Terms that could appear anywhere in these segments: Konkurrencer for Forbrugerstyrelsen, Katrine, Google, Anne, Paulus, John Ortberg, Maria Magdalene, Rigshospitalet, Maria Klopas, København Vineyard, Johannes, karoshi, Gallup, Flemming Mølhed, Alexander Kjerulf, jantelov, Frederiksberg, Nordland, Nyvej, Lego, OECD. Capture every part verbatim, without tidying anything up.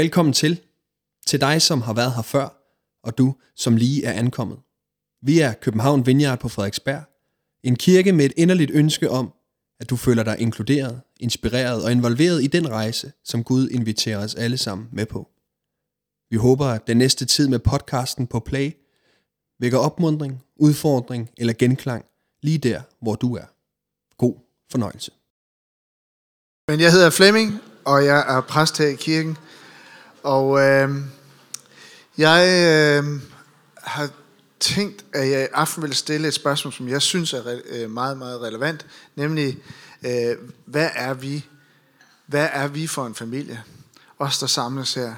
Velkommen til, til dig som har været her før, og du som lige er ankommet. Vi er København Vineyard på Frederiksberg, en kirke med et inderligt ønske om, at du føler dig inkluderet, inspireret og involveret i den rejse, som Gud inviterer os alle sammen med på. Vi håber, at den næste tid med podcasten på Play vækker opmuntring, udfordring eller genklang lige der, hvor du er. God fornøjelse. Men jeg hedder Flemming, og jeg er præst her i kirken. Og øh, jeg øh, har tænkt, at jeg i aften vil stille et spørgsmål, som jeg synes er re- meget, meget relevant. Nemlig, øh, hvad er vi? Hvad er vi for en familie? Os, der samles her.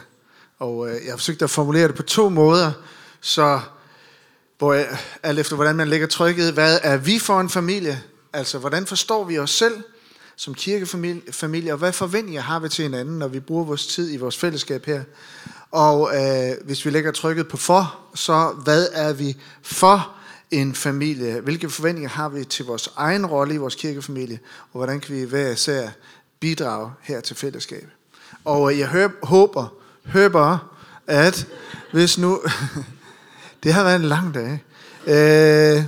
Og øh, jeg har forsøgt at formulere det på to måder, så hvor jeg, alt efter hvordan man lægger trykket, hvad er vi for en familie? Altså, hvordan forstår vi os selv som kirkefamilie, og hvad forventninger har vi til hinanden, når vi bruger vores tid i vores fællesskab her? Og øh, hvis vi lægger trykket på for, så hvad er vi for en familie? Hvilke forventninger har vi til vores egen rolle i vores kirkefamilie, og hvordan kan vi hver især bidrage her til fællesskabet? Og jeg hø- håber, håber, at hvis nu... det har været en lang dag. Øh,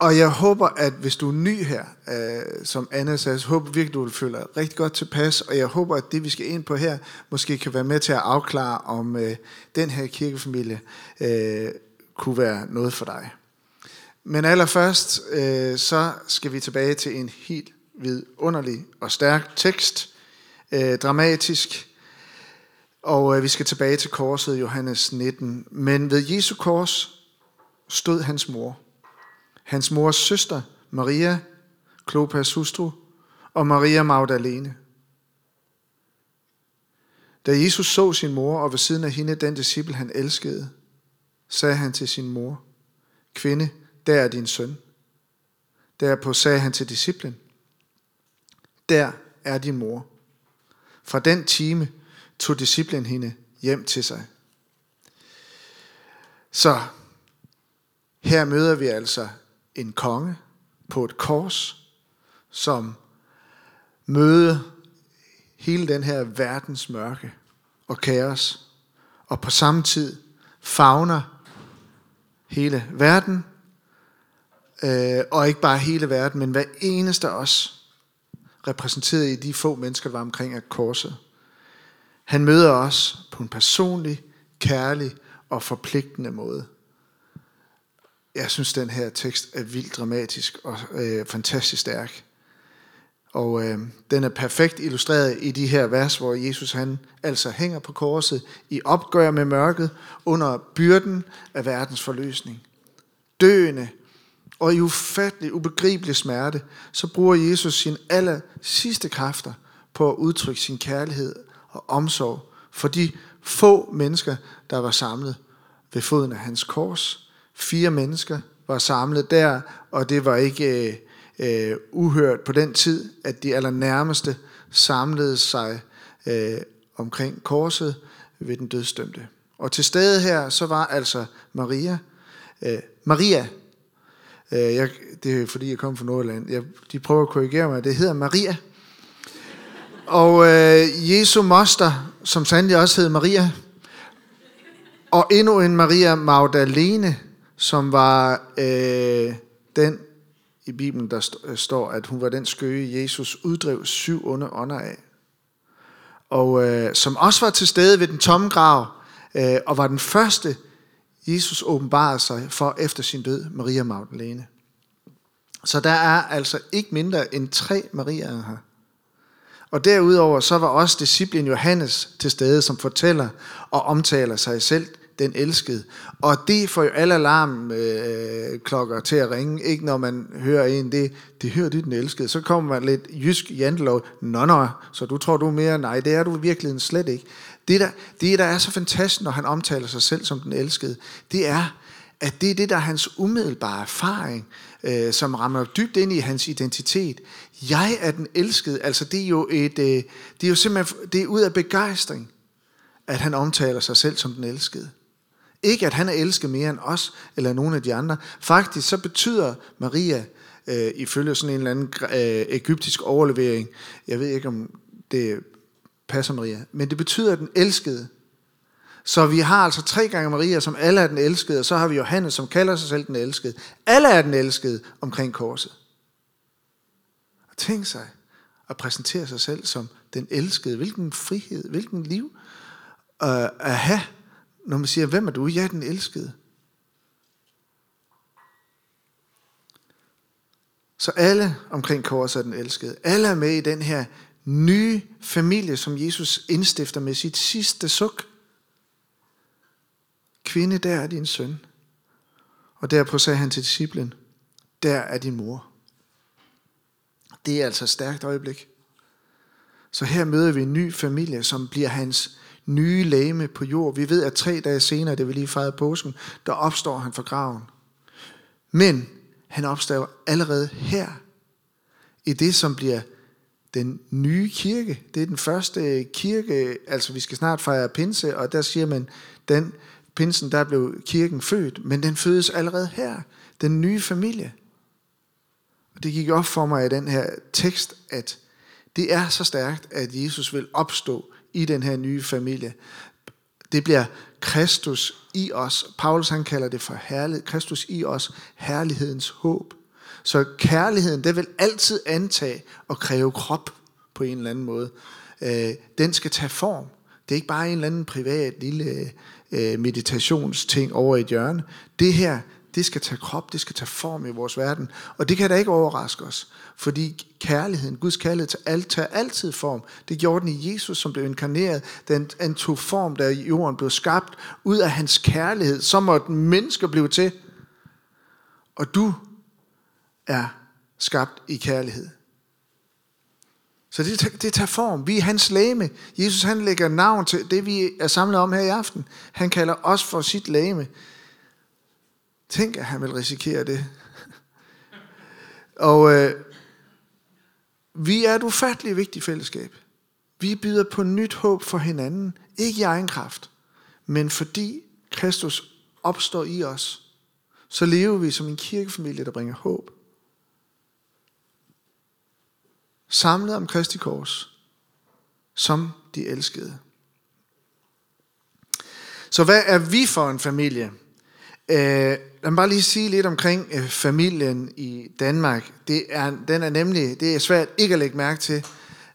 Og jeg håber, at hvis du er ny her, øh, som Anne sagde, så håber virkelig, du vil føle dig rigtig godt tilpas. Og jeg håber, at det, vi skal ind på her, måske kan være med til at afklare, om øh, den her kirkefamilie øh, kunne være noget for dig. Men allerførst, øh, så skal vi tilbage til en helt vidunderlig og stærk tekst. Øh, dramatisk. Og øh, vi skal tilbage til korset, Johannes nitten. Men ved Jesu kors stod hans mor, hans mors søster, Maria Klopas hustru, og Maria Magdalene. Da Jesus så sin mor, og ved siden af hende den disciple, han elskede, sagde han til sin mor, kvinde, der er din søn. Derpå sagde han til disciplen, der er din mor. Fra den time tog disciplen hende hjem til sig. Så her møder vi altså en konge på et kors, som møder hele den her verdens mørke og kaos, og på samme tid favner hele verden, øh, og ikke bare hele verden, men hver eneste af os, repræsenteret i de få mennesker, der var omkring af korset. Han møder os på en personlig, kærlig og forpligtende måde. Jeg synes, den her tekst er vildt dramatisk og øh, fantastisk stærk. Og øh, den er perfekt illustreret i de her vers, hvor Jesus han altså hænger på korset i opgør med mørket under byrden af verdens forløsning. Døende og i ufattelig, ubegribelig smerte, så bruger Jesus sine aller sidste kræfter på at udtrykke sin kærlighed og omsorg for de få mennesker, der var samlet ved foden af hans kors. Fire mennesker var samlet der, og det var ikke øh, uhørt på den tid, at de allernærmeste samlede sig øh, omkring korset ved den dødsdømte. Og til stede her, så var altså Maria. Øh, Maria, øh, jeg, det er fordi jeg kom fra Nordland, jeg, de prøver at korrigere mig, det hedder Maria. Og øh, Jesu moster, som sandelig også hed Maria, og endnu en Maria Magdalene, som var øh, den i Bibelen, der st- står, at hun var den skøge, Jesus uddrev syv onde ånder af. Og øh, som også var til stede ved den tomme grav, øh, og var den første, Jesus åbenbarede sig for efter sin død, Maria Magdalene. Så der er altså ikke mindre end tre Mariaer her. Og derudover så var også disciplen Johannes til stede, som fortæller og omtaler sig selv, den elskede. Og det får jo alle alarmklokker øh, til at ringe. Ikke når man hører en, det, det hører du, den elskede. Så kommer man lidt jysk jantelov. Nå, nå, så du tror du mere? Nej, det er du i virkeligheden slet ikke. Det der, det, der er så fantastisk, når han omtaler sig selv som den elskede, det er, at det er det, der er hans umiddelbare erfaring, øh, som rammer dybt ind i hans identitet. Jeg er den elskede. Altså, det er jo, et, øh, det er jo simpelthen det er ud af begejstring, at han omtaler sig selv som den elskede. Ikke at han er elsket mere end os, eller nogen af de andre. Faktisk så betyder Maria, øh, ifølge sådan en eller anden øh, ægyptisk overlevering, jeg ved ikke om det passer Maria. Men det betyder den elskede. Så vi har altså tre gange Maria, som alle er den elskede, og så har vi Johannes, som kalder sig selv den elskede. Alle er den elskede omkring korset. Og tænk sig at præsentere sig selv som den elskede. Hvilken frihed, hvilken liv øh, at have, når man siger, hvem er du? Jeg er den elskede. Så alle omkring korset er den elskede. Alle er med i den her nye familie, som Jesus indstifter med sit sidste suk. Kvinde, der er din søn. Og derpå sagde han til disciplen, der er din mor. Det er altså et stærkt øjeblik. Så her møder vi en ny familie, som bliver hans nye legeme på jord. Vi ved, at tre dage senere, det vil lige fejre påsken, der opstår han fra graven. Men han opstår allerede her, i det, som bliver den nye kirke. Det er den første kirke, altså vi skal snart fejre pinse, og der siger man, den pinsen, der blev kirken født, men den fødes allerede her, den nye familie. Og det gik op for mig i den her tekst, at det er så stærkt, at Jesus vil opstå i den her nye familie. Det bliver Kristus i os. Paulus han kalder det for herlighed. Kristus i os, herlighedens håb. Så kærligheden, det vil altid antage og kræve krop på en eller anden måde. Øh, den skal tage form. Det er ikke bare en eller anden privat lille øh, meditationsting over i et hjørne. Det her, det skal tage krop, det skal tage form i vores verden. Og det kan da ikke overraske os. Fordi kærligheden, Guds kærlighed, tager, tager altid form. Det gjorde den i Jesus, som blev inkarneret. Den, den tog form, da jorden blev skabt. Ud af hans kærlighed, så måtte mennesker blive til. Og du er skabt i kærlighed. Så det, det tager form. Vi er hans legeme. Jesus han lægger navn til det, vi er samlet om her i aften. Han kalder os for sit legeme. Tænk, at han vil risikere det. Og øh, vi er et ufatteligt vigtigt fællesskab. Vi byder på nyt håb for hinanden. Ikke i egen kraft, men fordi Kristus opstår i os, så lever vi som en kirkefamilie, der bringer håb. Samlet om Kristi kors, som de elskede. Så hvad er vi for en familie? Øh, lad mig bare lige sige lidt omkring øh, familien i Danmark. Det er, den er nemlig, det er svært ikke at lægge mærke til,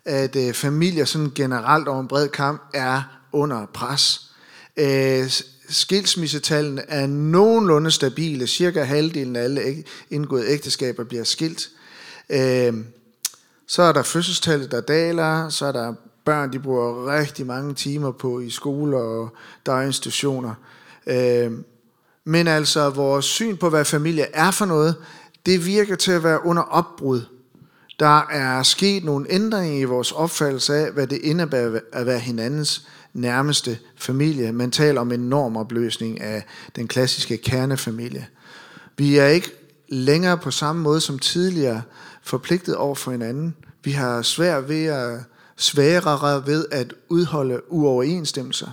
at øh, familier sådan generelt over en bred kamp er under pres. Øh, skilsmissetallene er nogenlunde stabile. Cirka halvdelen af alle indgåede ægteskaber bliver skilt. Øh, så er der fødselstallet, der daler. Så er der børn, de bruger rigtig mange timer på i skoler og daginstitutioner. Øh, Men altså, vores syn på, hvad familie er for noget, det virker til at være under opbrud. Der er sket nogle ændringer i vores opfattelse af, hvad det indebærer at være hinandens nærmeste familie. Man taler om en normopløsning af den klassiske kernefamilie. Vi er ikke længere på samme måde som tidligere forpligtet over for hinanden. Vi har svært ved at, sværere ved at udholde uoverensstemmelser.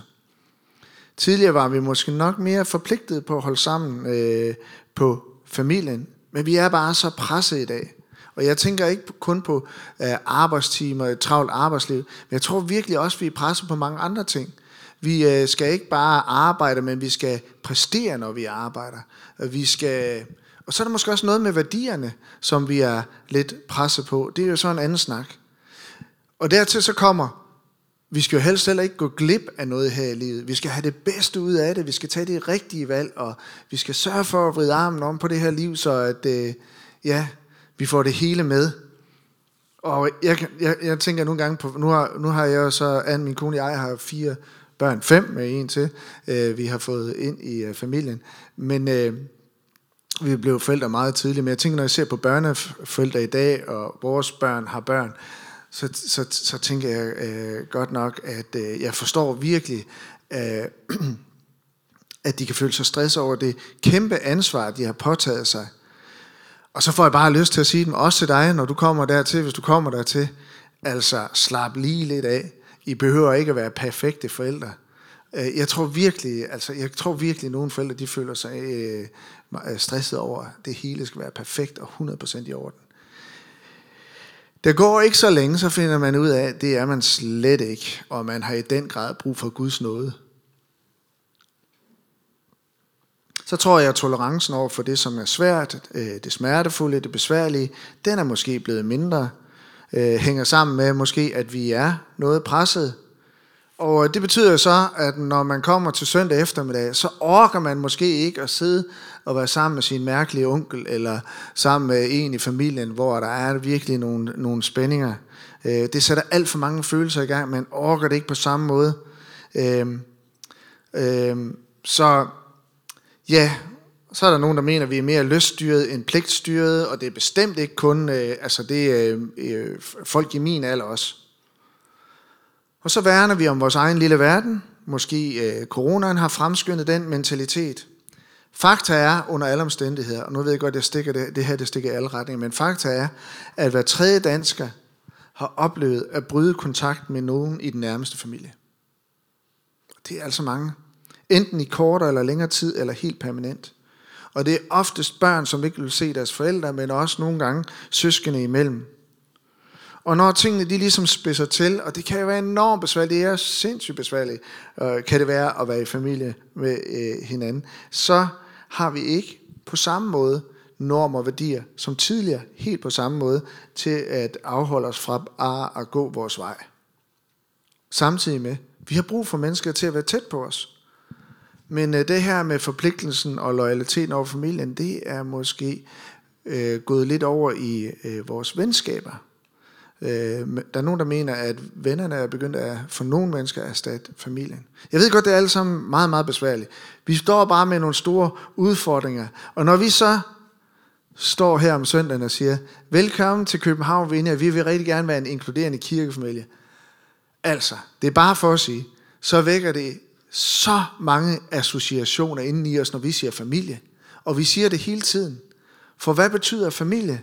Tidligere var vi måske nok mere forpligtet på at holde sammen øh, på familien, men vi er bare så presset i dag. Og jeg tænker ikke kun på øh, arbejdstimer, et travlt arbejdsliv, men jeg tror virkelig også, at vi er presset på mange andre ting. Vi øh, skal ikke bare arbejde, men vi skal præstere, når vi arbejder. Og, vi skal... og så er der måske også noget med værdierne, som vi er lidt presset på. Det er jo så en anden snak. Og dertil så kommer... Vi skal jo helst heller ikke gå glip af noget her i livet. Vi skal have det bedste ud af det. Vi skal tage det rigtige valg, og vi skal sørge for at vride armen om på det her liv, så at, øh, ja, vi får det hele med. Og jeg, jeg, jeg tænker nogle gange på, nu har, nu har jeg jo så, Anne, min kone og jeg har fire børn, fem med en til, øh, vi har fået ind i øh, familien. Men øh, vi blev forældre meget tidligt. Men jeg tænker, når jeg ser på børneforældre i dag, og vores børn har børn, Så, så, så tænker jeg øh, godt nok, at øh, jeg forstår virkelig, øh, at de kan føle sig stress over det kæmpe ansvar, de har påtaget sig. Og så får jeg bare lyst til at sige dem, også til dig, når du kommer dertil, hvis du kommer dertil. Altså, slap lige lidt af. I behøver ikke at være perfekte forældre. Jeg tror virkelig, altså, jeg tror virkelig, at nogle forældre de føler sig øh, stresset over, at det hele skal være perfekt og hundrede procent i orden. Der går ikke så længe, så finder man ud af, at det er man slet ikke, og man har i den grad brug for Guds nåde. Så tror jeg, at tolerancen over for det, som er svært, det smertefulde, det besværlige, den er måske blevet mindre. Hænger sammen med måske, at vi er noget presset. Og det betyder så, at når man kommer til søndag eftermiddag, så orker man måske ikke at sidde og være sammen med sin mærkelige onkel, eller sammen med en i familien, hvor der er virkelig nogle, nogle spændinger. Det sætter alt for mange følelser i gang, man orker det ikke på samme måde. Så ja, så er der nogen, der mener, at vi er mere lyststyret end pligtstyret, og det er bestemt ikke kun, altså det er folk i min alder også. Og så værner vi om vores egen lille verden. Måske øh, coronaen har fremskyndet den mentalitet. Fakta er under alle omstændigheder, og nu ved jeg godt, at jeg stikker det, det her det stikker i alle retninger, men fakta er, at hver tredje dansker har oplevet at bryde kontakt med nogen i den nærmeste familie. Det er altså mange. Enten i kortere eller længere tid, eller helt permanent. Og det er oftest børn, som ikke vil se deres forældre, men også nogle gange søskende imellem. Og når tingene de ligesom spidser til, og det kan jo være enormt besværligt, det er sindssygt besværligt, øh, kan det være at være i familie med øh, hinanden, så har vi ikke på samme måde normer og værdier, som tidligere helt på samme måde, til at afholde os fra at, at gå vores vej. Samtidig med, vi har brug for mennesker til at være tæt på os. Men øh, det her med forpligtelsen og loyaliteten over familien, det er måske øh, gået lidt over i øh, vores venskaber. Der er nogen, der mener, at vennerne er begyndt at for nogle mennesker at erstatte familien. Jeg ved godt, det er alle sammen meget, meget besværligt. Vi står bare med nogle store udfordringer. Og når vi så står her om søndagen og siger, velkommen til København Vineyard, vi vil rigtig gerne være en inkluderende kirkefamilie. Altså, det er bare for at sige, så vækker det så mange associationer inden i os, når vi siger familie. Og vi siger det hele tiden. For hvad betyder familie?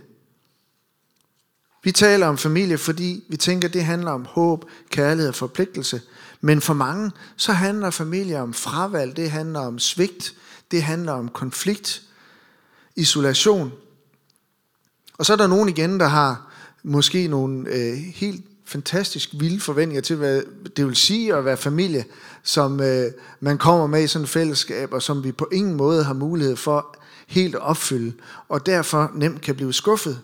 Vi taler om familie, fordi vi tænker, at det handler om håb, kærlighed og forpligtelse. Men for mange, så handler familie om fravalg, det handler om svigt, det handler om konflikt, isolation. Og så er der nogen igen, der har måske nogle øh, helt fantastisk vilde forventninger til, hvad det vil sige at være familie, som øh, man kommer med i sådan et fællesskab, og som vi på ingen måde har mulighed for helt at opfylde, og derfor nemt kan blive skuffet.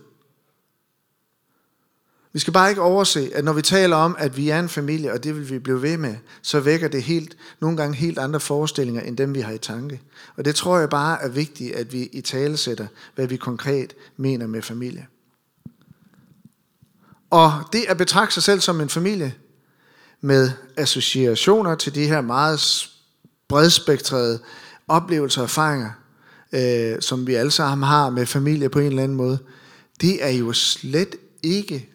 Vi skal bare ikke overse, at når vi taler om, at vi er en familie, og det vil vi blive ved med, så vækker det helt, nogle gange helt andre forestillinger, end dem vi har i tanke. Og det tror jeg bare er vigtigt, at vi italesætter, hvad vi konkret mener med familie. Og det at betragte sig selv som en familie, med associationer til de her meget bredspektrede oplevelser og erfaringer, øh, som vi alle sammen har med familie på en eller anden måde, det er jo slet ikke...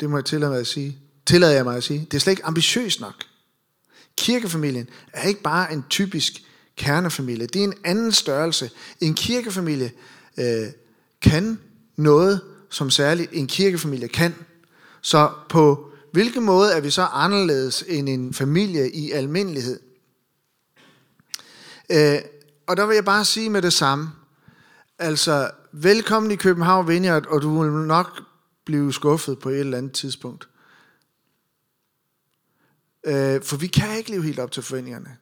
Det må jeg tillade mig at sige. Tillader jeg mig at sige. Det er slet ikke ambitiøst nok. Kirkefamilien er ikke bare en typisk kernefamilie. Det er en anden størrelse. En kirkefamilie øh, kan noget, som særligt en kirkefamilie kan. Så på hvilken måde er vi så anderledes end en familie i almindelighed? Øh, og der vil jeg bare sige med det samme. Altså, velkommen i København Vineyard, og du vil nok... blive skuffet på et eller andet tidspunkt. Øh, for vi kan ikke leve helt op til forventningerne.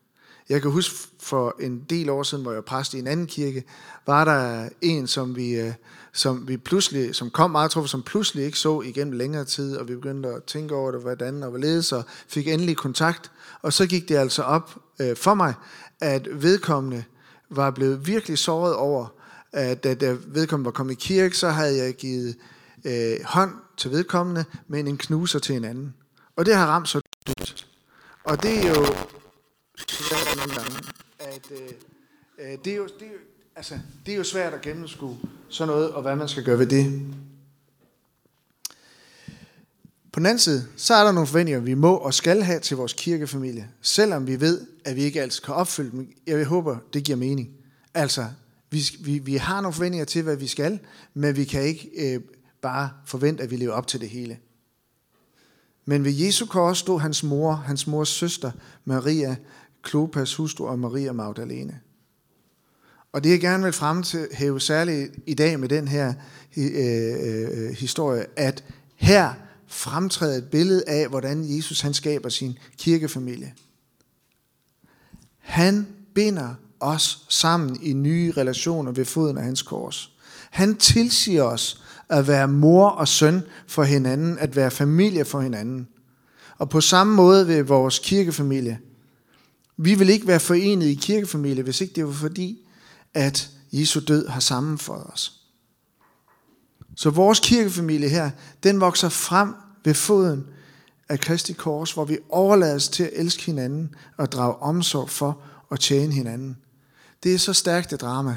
Jeg kan huske for en del år siden, hvor jeg var præst i en anden kirke, var der en, som vi, øh, som vi pludselig, som kom meget truffet, som pludselig ikke så igennem længere tid, og vi begyndte at tænke over det, hvordan og hvorledes, og fik endelig kontakt, og så gik det altså op øh, for mig, at vedkommende var blevet virkelig såret over, at da vedkommende var kommet i kirke, så havde jeg givet Øh, hånd til vedkommende, men en knuser til en anden. Og det har ramt så dybt. Og det er jo svært nogle gange, at øh, det, er jo, det, er jo, altså, det er jo svært at gennemskue sådan noget, og hvad man skal gøre ved det. På den anden side, så er der nogle forventninger, vi må og skal have til vores kirkefamilie, selvom vi ved, at vi ikke altid kan opfylde dem. Jeg håber, det giver mening. Altså, vi, vi, vi har nogle forventninger til, hvad vi skal, men vi kan ikke... Øh, bare forvent, at vi lever op til det hele. Men ved Jesu kors stod hans mor, hans mors søster, Maria Klopas hustru og Maria Magdalene. Og det jeg gerne vil fremhæve særligt i dag med den her øh, øh, historie, at her fremtræde et billede af, hvordan Jesus han skaber sin kirkefamilie. Han binder os sammen i nye relationer ved foden af hans kors. Han tilsiger os at være mor og søn for hinanden, at være familie for hinanden. Og på samme måde ved vores kirkefamilie. Vi vil ikke være forenet i kirkefamilie, hvis ikke det var fordi, at Jesu død har sammenføjet os. Så vores kirkefamilie her, den vokser frem ved foden af Kristi kors, hvor vi overlades til at elske hinanden og drage omsorg for og tjene hinanden. Det er så stærkt et drama.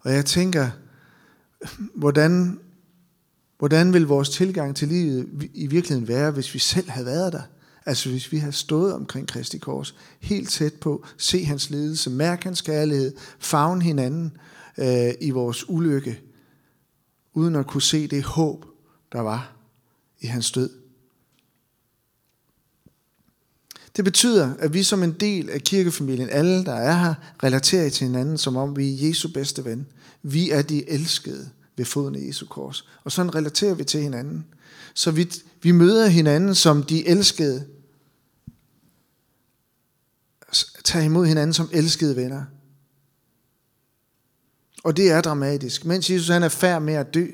Og jeg tænker, hvordan, hvordan vil vores tilgang til livet i virkeligheden være, hvis vi selv havde været der? Altså hvis vi havde stået omkring Kristi kors, helt tæt på, se hans lidelse, mærke hans kærlighed, favne hinanden øh, i vores ulykke, uden at kunne se det håb, der var i hans død. Det betyder, at vi som en del af kirkefamilien, alle der er her, relaterer til hinanden, som om vi er Jesu bedste ven. Vi er de elskede ved foden af Jesu kors. Og sådan relaterer vi til hinanden. Så vi, vi møder hinanden som de elskede. Tager imod hinanden som elskede venner. Og det er dramatisk. Mens Jesus han er færd med at dø,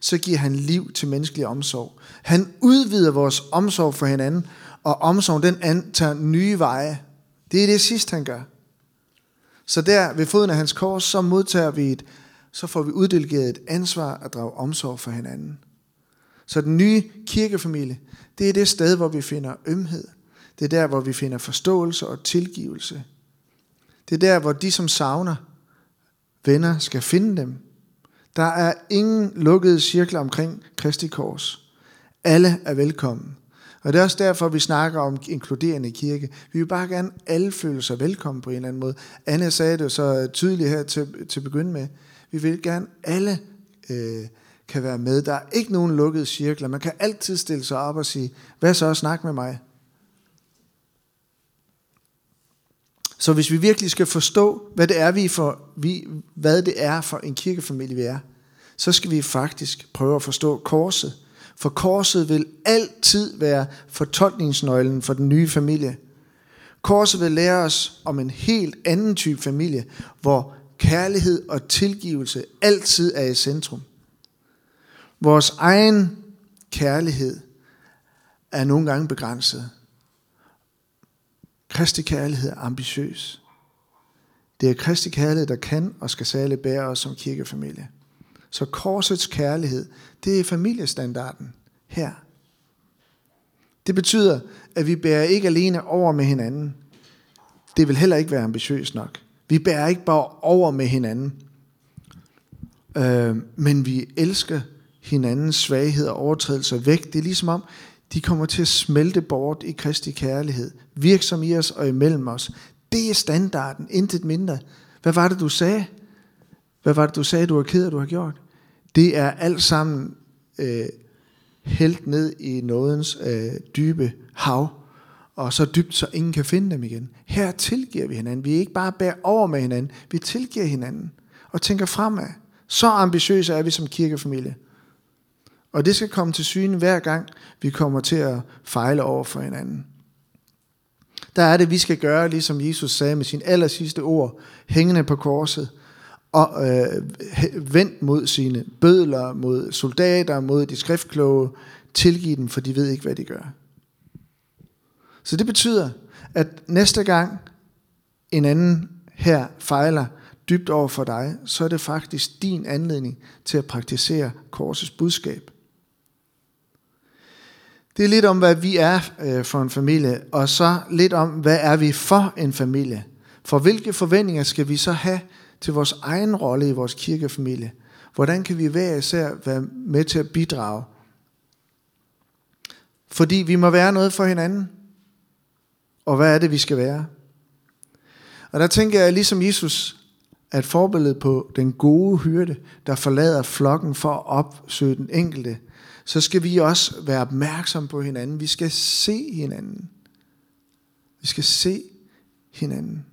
så giver han liv til menneskelig omsorg. Han udvider vores omsorg for hinanden, og omsorgen den antager nye veje. Det er det sidste han gør. Så der ved foden af hans kors, så modtager vi et, så får vi uddelegeret et ansvar at drage omsorg for hinanden. Så den nye kirkefamilie, det er det sted, hvor vi finder ømhed. Det er der, hvor vi finder forståelse og tilgivelse. Det er der, hvor de, som savner venner, skal finde dem. Der er ingen lukkede cirkler omkring Kristi kors. Alle er velkommen. Og det er også derfor, vi snakker om inkluderende kirke. Vi vil bare gerne alle føle sig velkommen på en eller anden måde. Anne sagde det så tydeligt her til, til begynde med. Vi vil gerne alle øh, kan være med. Der er ikke nogen lukkede cirkler. Man kan altid stille sig op og sige, hvad så, snak med mig. Så hvis vi virkelig skal forstå, hvad det er, vi for, vi, hvad det er for en kirkefamilie vi er, så skal vi faktisk prøve at forstå korset. For korset vil altid være fortolkningsnøglen for den nye familie. Korset vil lære os om en helt anden type familie, hvor kærlighed og tilgivelse altid er i centrum. Vores egen kærlighed er nogle gange begrænset. Kristi kærlighed er ambitiøs. Det er Kristi kærlighed, der kan og skal særligt bære os som kirkefamilie. Så korsets kærlighed, det er familiestandarden her. Det betyder, at vi bærer ikke alene over med hinanden. Det vil heller ikke være ambitiøst nok. Vi bærer ikke bare over med hinanden. Øh, men vi elsker hinandens svaghed og overtrædelser væk. Det er ligesom om, de kommer til at smelte bort i Kristi kærlighed. Virksom i os og imellem os. Det er standarden, intet mindre. Hvad var det, du sagde? Hvad var det, du sagde, du var ked af, du har gjort? Det er alt sammen øh, hældt ned i nådens øh, dybe hav, og så dybt, så ingen kan finde dem igen. Her tilgiver vi hinanden. Vi er ikke bare bærer over med hinanden. Vi tilgiver hinanden og tænker fremad. Så ambitiøse er vi som kirkefamilie. Og det skal komme til syne hver gang, vi kommer til at fejle over for hinanden. Der er det, vi skal gøre, ligesom Jesus sagde med sine aller sidste ord, hængende på korset, og øh, vendt mod sine bødler, mod soldater, mod de skriftkloge, tilgive dem, for de ved ikke, hvad de gør. Så det betyder, at næste gang en anden her fejler dybt over for dig, så er det faktisk din anledning til at praktisere korsets budskab. Det er lidt om, hvad vi er øh, for en familie, og så lidt om, hvad er vi for en familie. For hvilke forventninger skal vi så have til vores egen rolle i vores kirkefamilie? Hvordan kan vi hver især være med til at bidrage? Fordi vi må være noget for hinanden. Og hvad er det, vi skal være? Og der tænker jeg, ligesom Jesus, at forbilledet på den gode hyrde, der forlader flokken for at opsøge den enkelte, så skal vi også være opmærksomme på hinanden. Vi skal se hinanden. Vi skal se hinanden.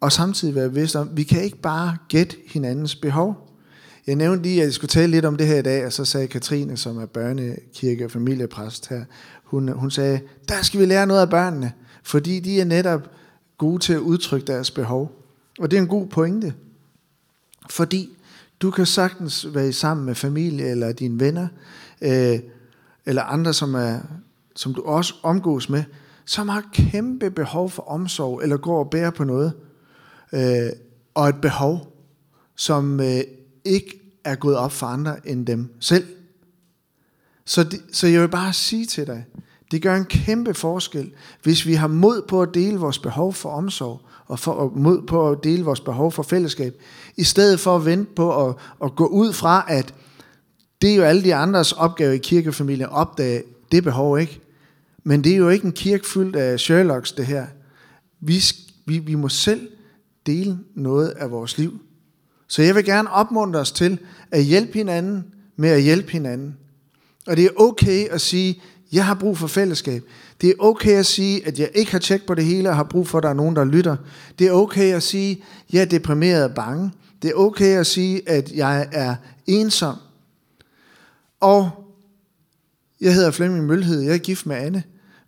Og samtidig være bevidst om, vi kan ikke bare gætte hinandens behov. Jeg nævnte lige, at jeg skulle tale lidt om det her i dag, og så sagde Katrine, som er børnekirke- og familiepræst her, hun, hun sagde, der skal vi lære noget af børnene, fordi de er netop gode til at udtrykke deres behov. Og det er en god pointe, fordi du kan sagtens være sammen med familie eller dine venner, øh, eller andre, som, er, som du også omgås med, som har kæmpe behov for omsorg, eller går og bærer på noget, øh, og et behov, som øh, ikke er gået op for andre end dem selv. Så, de, så jeg vil bare sige til dig, det gør en kæmpe forskel, hvis vi har mod på at dele vores behov for omsorg, og, for, og mod på at dele vores behov for fællesskab, i stedet for at vente på at, at gå ud fra, at det er jo alle de andres opgave i kirkefamilien at opdage det behov, ikke? Men det er jo ikke en kirke fyldt af Sherlocks, det her. Vi, vi, vi må selv dele noget af vores liv. Så jeg vil gerne opmuntre os til at hjælpe hinanden med at hjælpe hinanden. Og det er okay at sige, jeg har brug for fællesskab. Det er okay at sige, at jeg ikke har tjekket på det hele og har brug for, at der er nogen, der lytter. Det er okay at sige, at jeg er deprimeret og bange. Det er okay at sige, at jeg er ensom. Og jeg hedder Flemming Mølhed, jeg er gift med Anne.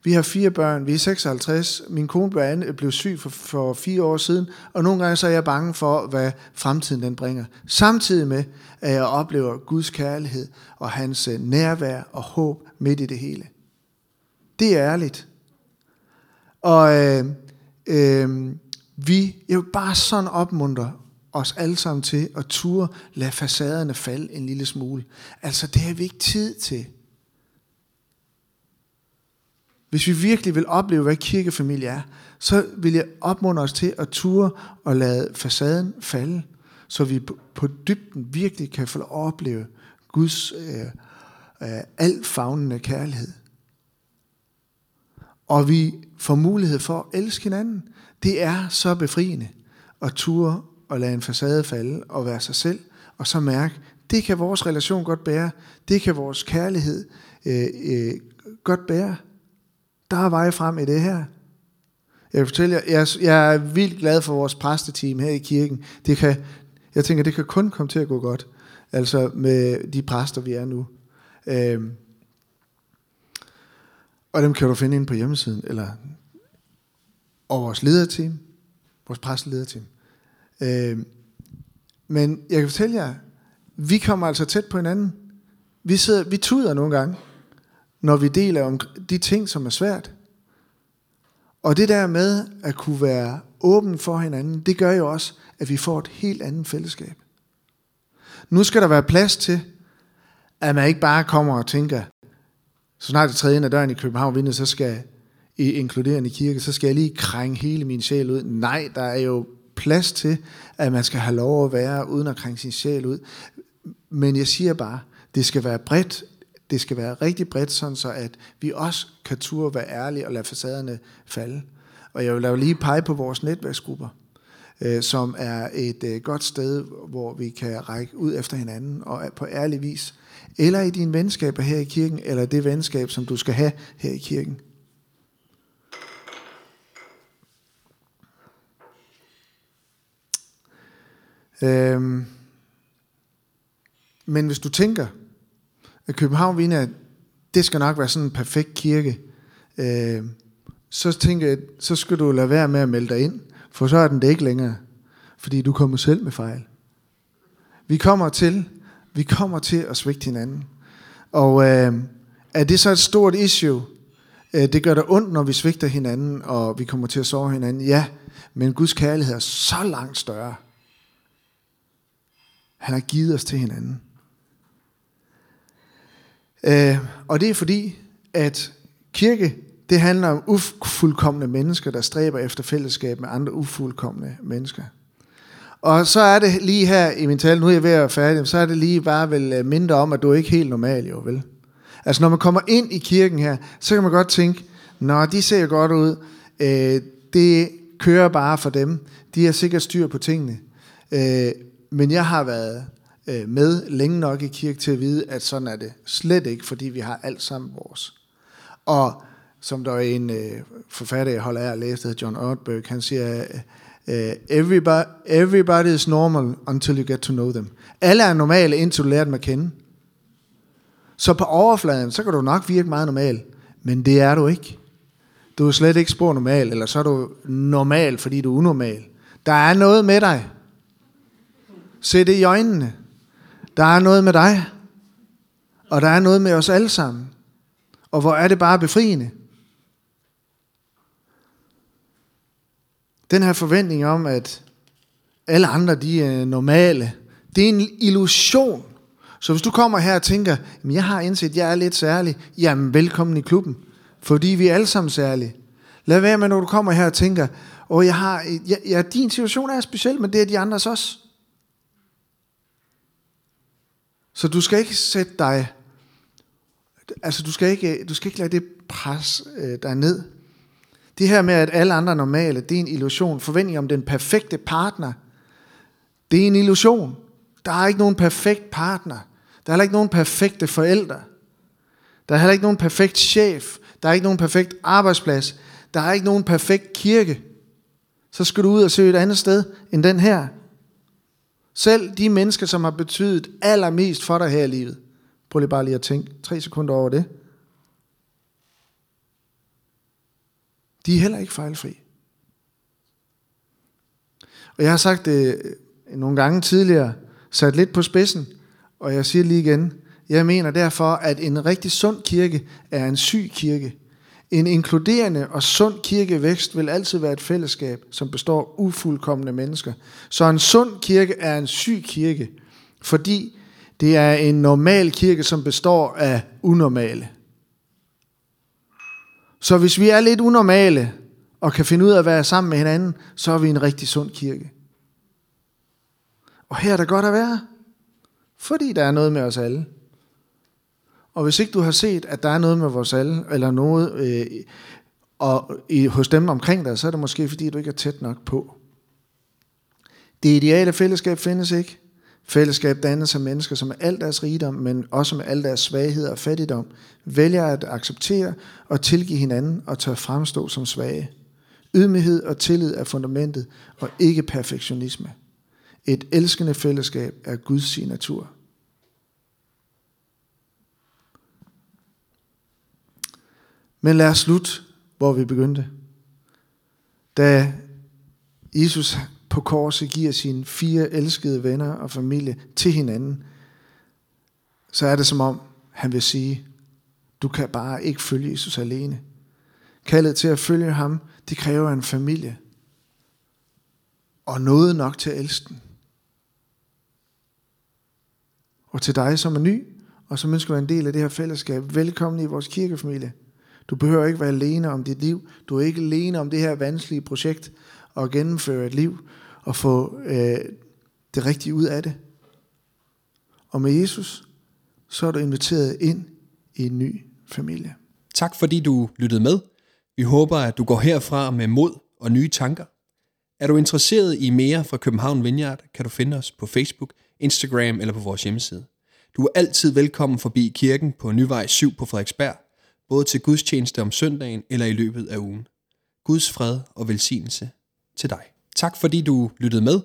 Vi har fire børn, vi er seksoghalvtreds. Min kone Anne blev syg for, for fire år siden, og nogle gange så er jeg bange for, hvad fremtiden den bringer. Samtidig med, at jeg oplever Guds kærlighed og hans nærvær og håb midt i det hele. Det er ærligt. Og øh, øh, vi, jeg vil bare sådan opmuntre os alle sammen til at ture, lade facaderne falde en lille smule. Altså det har vi ikke tid til. Hvis vi virkelig vil opleve, hvad kirkefamilie er, så vil jeg opmuntre os til at ture og lade facaden falde, så vi på dybden virkelig kan få lov at opleve Guds øh, øh, altfavnende kærlighed. Og vi får mulighed for at elske hinanden. Det er så befriende at ture og lade en facade falde og være sig selv, og så mærke, det kan vores relation godt bære, det kan vores kærlighed øh, øh, godt bære. Der er vej frem i det her. Jeg vil fortælle jer, jeg, jeg er vildt glad for vores præsteteam her i kirken. Det kan, jeg tænker, det kan kun komme til at gå godt. Altså med de præster, vi er nu. Øhm. Og dem kan du finde inde på hjemmesiden. Eller, og vores lederteam. Vores præstelederteam. Øhm. Men jeg kan fortælle jer, vi kommer altså tæt på hinanden. Vi, sidder, vi tuder nogle gange, når vi deler om de ting, som er svært. Og det der med at kunne være åben for hinanden, det gør jo også, at vi får et helt andet fællesskab. Nu skal der være plads til, at man ikke bare kommer og tænker, så snart det træder ind ad døren i København Vineyard, så skal i inkluderende kirke, så skal jeg lige krænge hele min sjæl ud. Nej, der er jo plads til, at man skal have lov at være, uden at krænge sin sjæl ud. Men jeg siger bare, det skal være bredt. Det skal være rigtig bredt, sådan så at vi også kan turde være ærlige og lade facaderne falde. Og jeg vil lave lige pege på vores netværksgrupper, øh, som er et øh, godt sted, hvor vi kan række ud efter hinanden og på ærlig vis. Eller i dine venskaber her i kirken, eller det venskab, som du skal have her i kirken. Øhm. Men hvis du tænker, København Vineyard, det skal nok være sådan en perfekt kirke, øh, så tænker jeg, så skal du lade være med at melde dig ind, for så er den det ikke længere, fordi du kommer selv med fejl. Vi kommer til, vi kommer til at svigte hinanden, og øh, er det så et stort issue? Øh, det gør da ondt, når vi svigter hinanden, og vi kommer til at såre hinanden, ja, men Guds kærlighed er så langt større. Han har givet os til hinanden. Uh, og det er fordi, at kirke, det handler om ufuldkomne mennesker, der stræber efter fællesskab med andre ufuldkomne mennesker. Og så er det lige her i min tale, nu er jeg ved at være færdig, så er det lige bare vel mindre om, at du er ikke helt normal, jo vel? Altså når man kommer ind i kirken her, så kan man godt tænke, nå, de ser godt ud, uh, det kører bare for dem, de har sikkert styr på tingene. Uh, men jeg har været med længe nok i kirke til at vide, at sådan er det slet ikke, fordi vi har alt sammen vores. Og som der er en øh, forfatter, jeg holder af at læse, der hedder John Ortberg, han siger, Uh, everybody, everybody is normal until you get to know them. Alle er normale, indtil du lærer dem at kende. Så på overfladen, så kan du nok virke meget normal, men det er du ikke. Du er slet ikke spor normal, eller så er du normal, fordi du er unormal. Der er noget med dig. Se det i øjnene. Der er noget med dig, og der er noget med os alle sammen. Og hvor er det bare befriende. Den her forventning om, at alle andre, de er normale, det er en illusion. Så hvis du kommer her og tænker, jamen jeg har indset, at jeg er lidt særlig, jamen velkommen i klubben, fordi vi er alle sammen særlige. Lad være med, når du kommer her og tænker, åh, jeg har, ja, ja, din situation er speciel, men det er de andres også. Så du skal ikke sætte dig, altså du skal ikke, du skal ikke lade det presse øh, dig ned. Det her med, at alle andre normale, det er en illusion. Forventning om den perfekte partner, det er en illusion. Der er ikke nogen perfekt partner. Der er heller ikke nogen perfekte forældre. Der er heller ikke nogen perfekt chef. Der er ikke nogen perfekt arbejdsplads. Der er ikke nogen perfekt kirke. Så skal du ud og søge et andet sted end den her. Selv de mennesker, som har betydet allermest for dig her i livet. Prøv lige bare lige at tænke tre sekunder over det. De er heller ikke fejlfri. Og jeg har sagt det nogle gange tidligere, sat lidt på spidsen, og jeg siger lige igen, jeg mener derfor, at en rigtig sund kirke er en syg kirke. En inkluderende og sund kirkevækst vil altid være et fællesskab, som består af ufuldkomne mennesker. Så en sund kirke er en syg kirke, fordi det er en normal kirke, som består af unormale. Så hvis vi er lidt unormale, og kan finde ud af at være sammen med hinanden, så er vi en rigtig sund kirke. Og her er der godt at være, fordi der er noget med os alle. Og hvis ikke du har set, at der er noget med vores alle, eller noget øh, og, i, hos dem omkring dig, så er det måske, fordi du ikke er tæt nok på. Det ideale fællesskab findes ikke. Fællesskab dannes af mennesker, som med al deres rigdom, men også med al deres svaghed og fattigdom, vælger at acceptere og tilgive hinanden og tør fremstå som svage. Ydmyghed og tillid er fundamentet, og ikke perfektionisme. Et elskende fællesskab er Guds signatur. Men lad os slutte, hvor vi begyndte. Da Jesus på korset giver sine fire elskede venner og familie til hinanden, så er det som om, han vil sige, du kan bare ikke følge Jesus alene. Kaldet til at følge ham, det kræver en familie. Og noget nok til at elske den. Og til dig, som er ny, og som ønsker at være en del af det her fællesskab, velkommen i vores kirkefamilie. Du behøver ikke være alene om dit liv. Du er ikke alene om det her vanskelige projekt, at gennemføre et liv, og få øh, det rigtige ud af det. Og med Jesus, så er du inviteret ind i en ny familie. Tak fordi du lyttede med. Vi håber, at du går herfra med mod og nye tanker. Er du interesseret i mere fra København Vineyard, kan du finde os på Facebook, Instagram eller på vores hjemmeside. Du er altid velkommen forbi kirken på Nyvej syv på Frederiksberg, både til gudstjeneste om søndagen eller i løbet af ugen. Guds fred og velsignelse til dig. Tak fordi du lyttede med.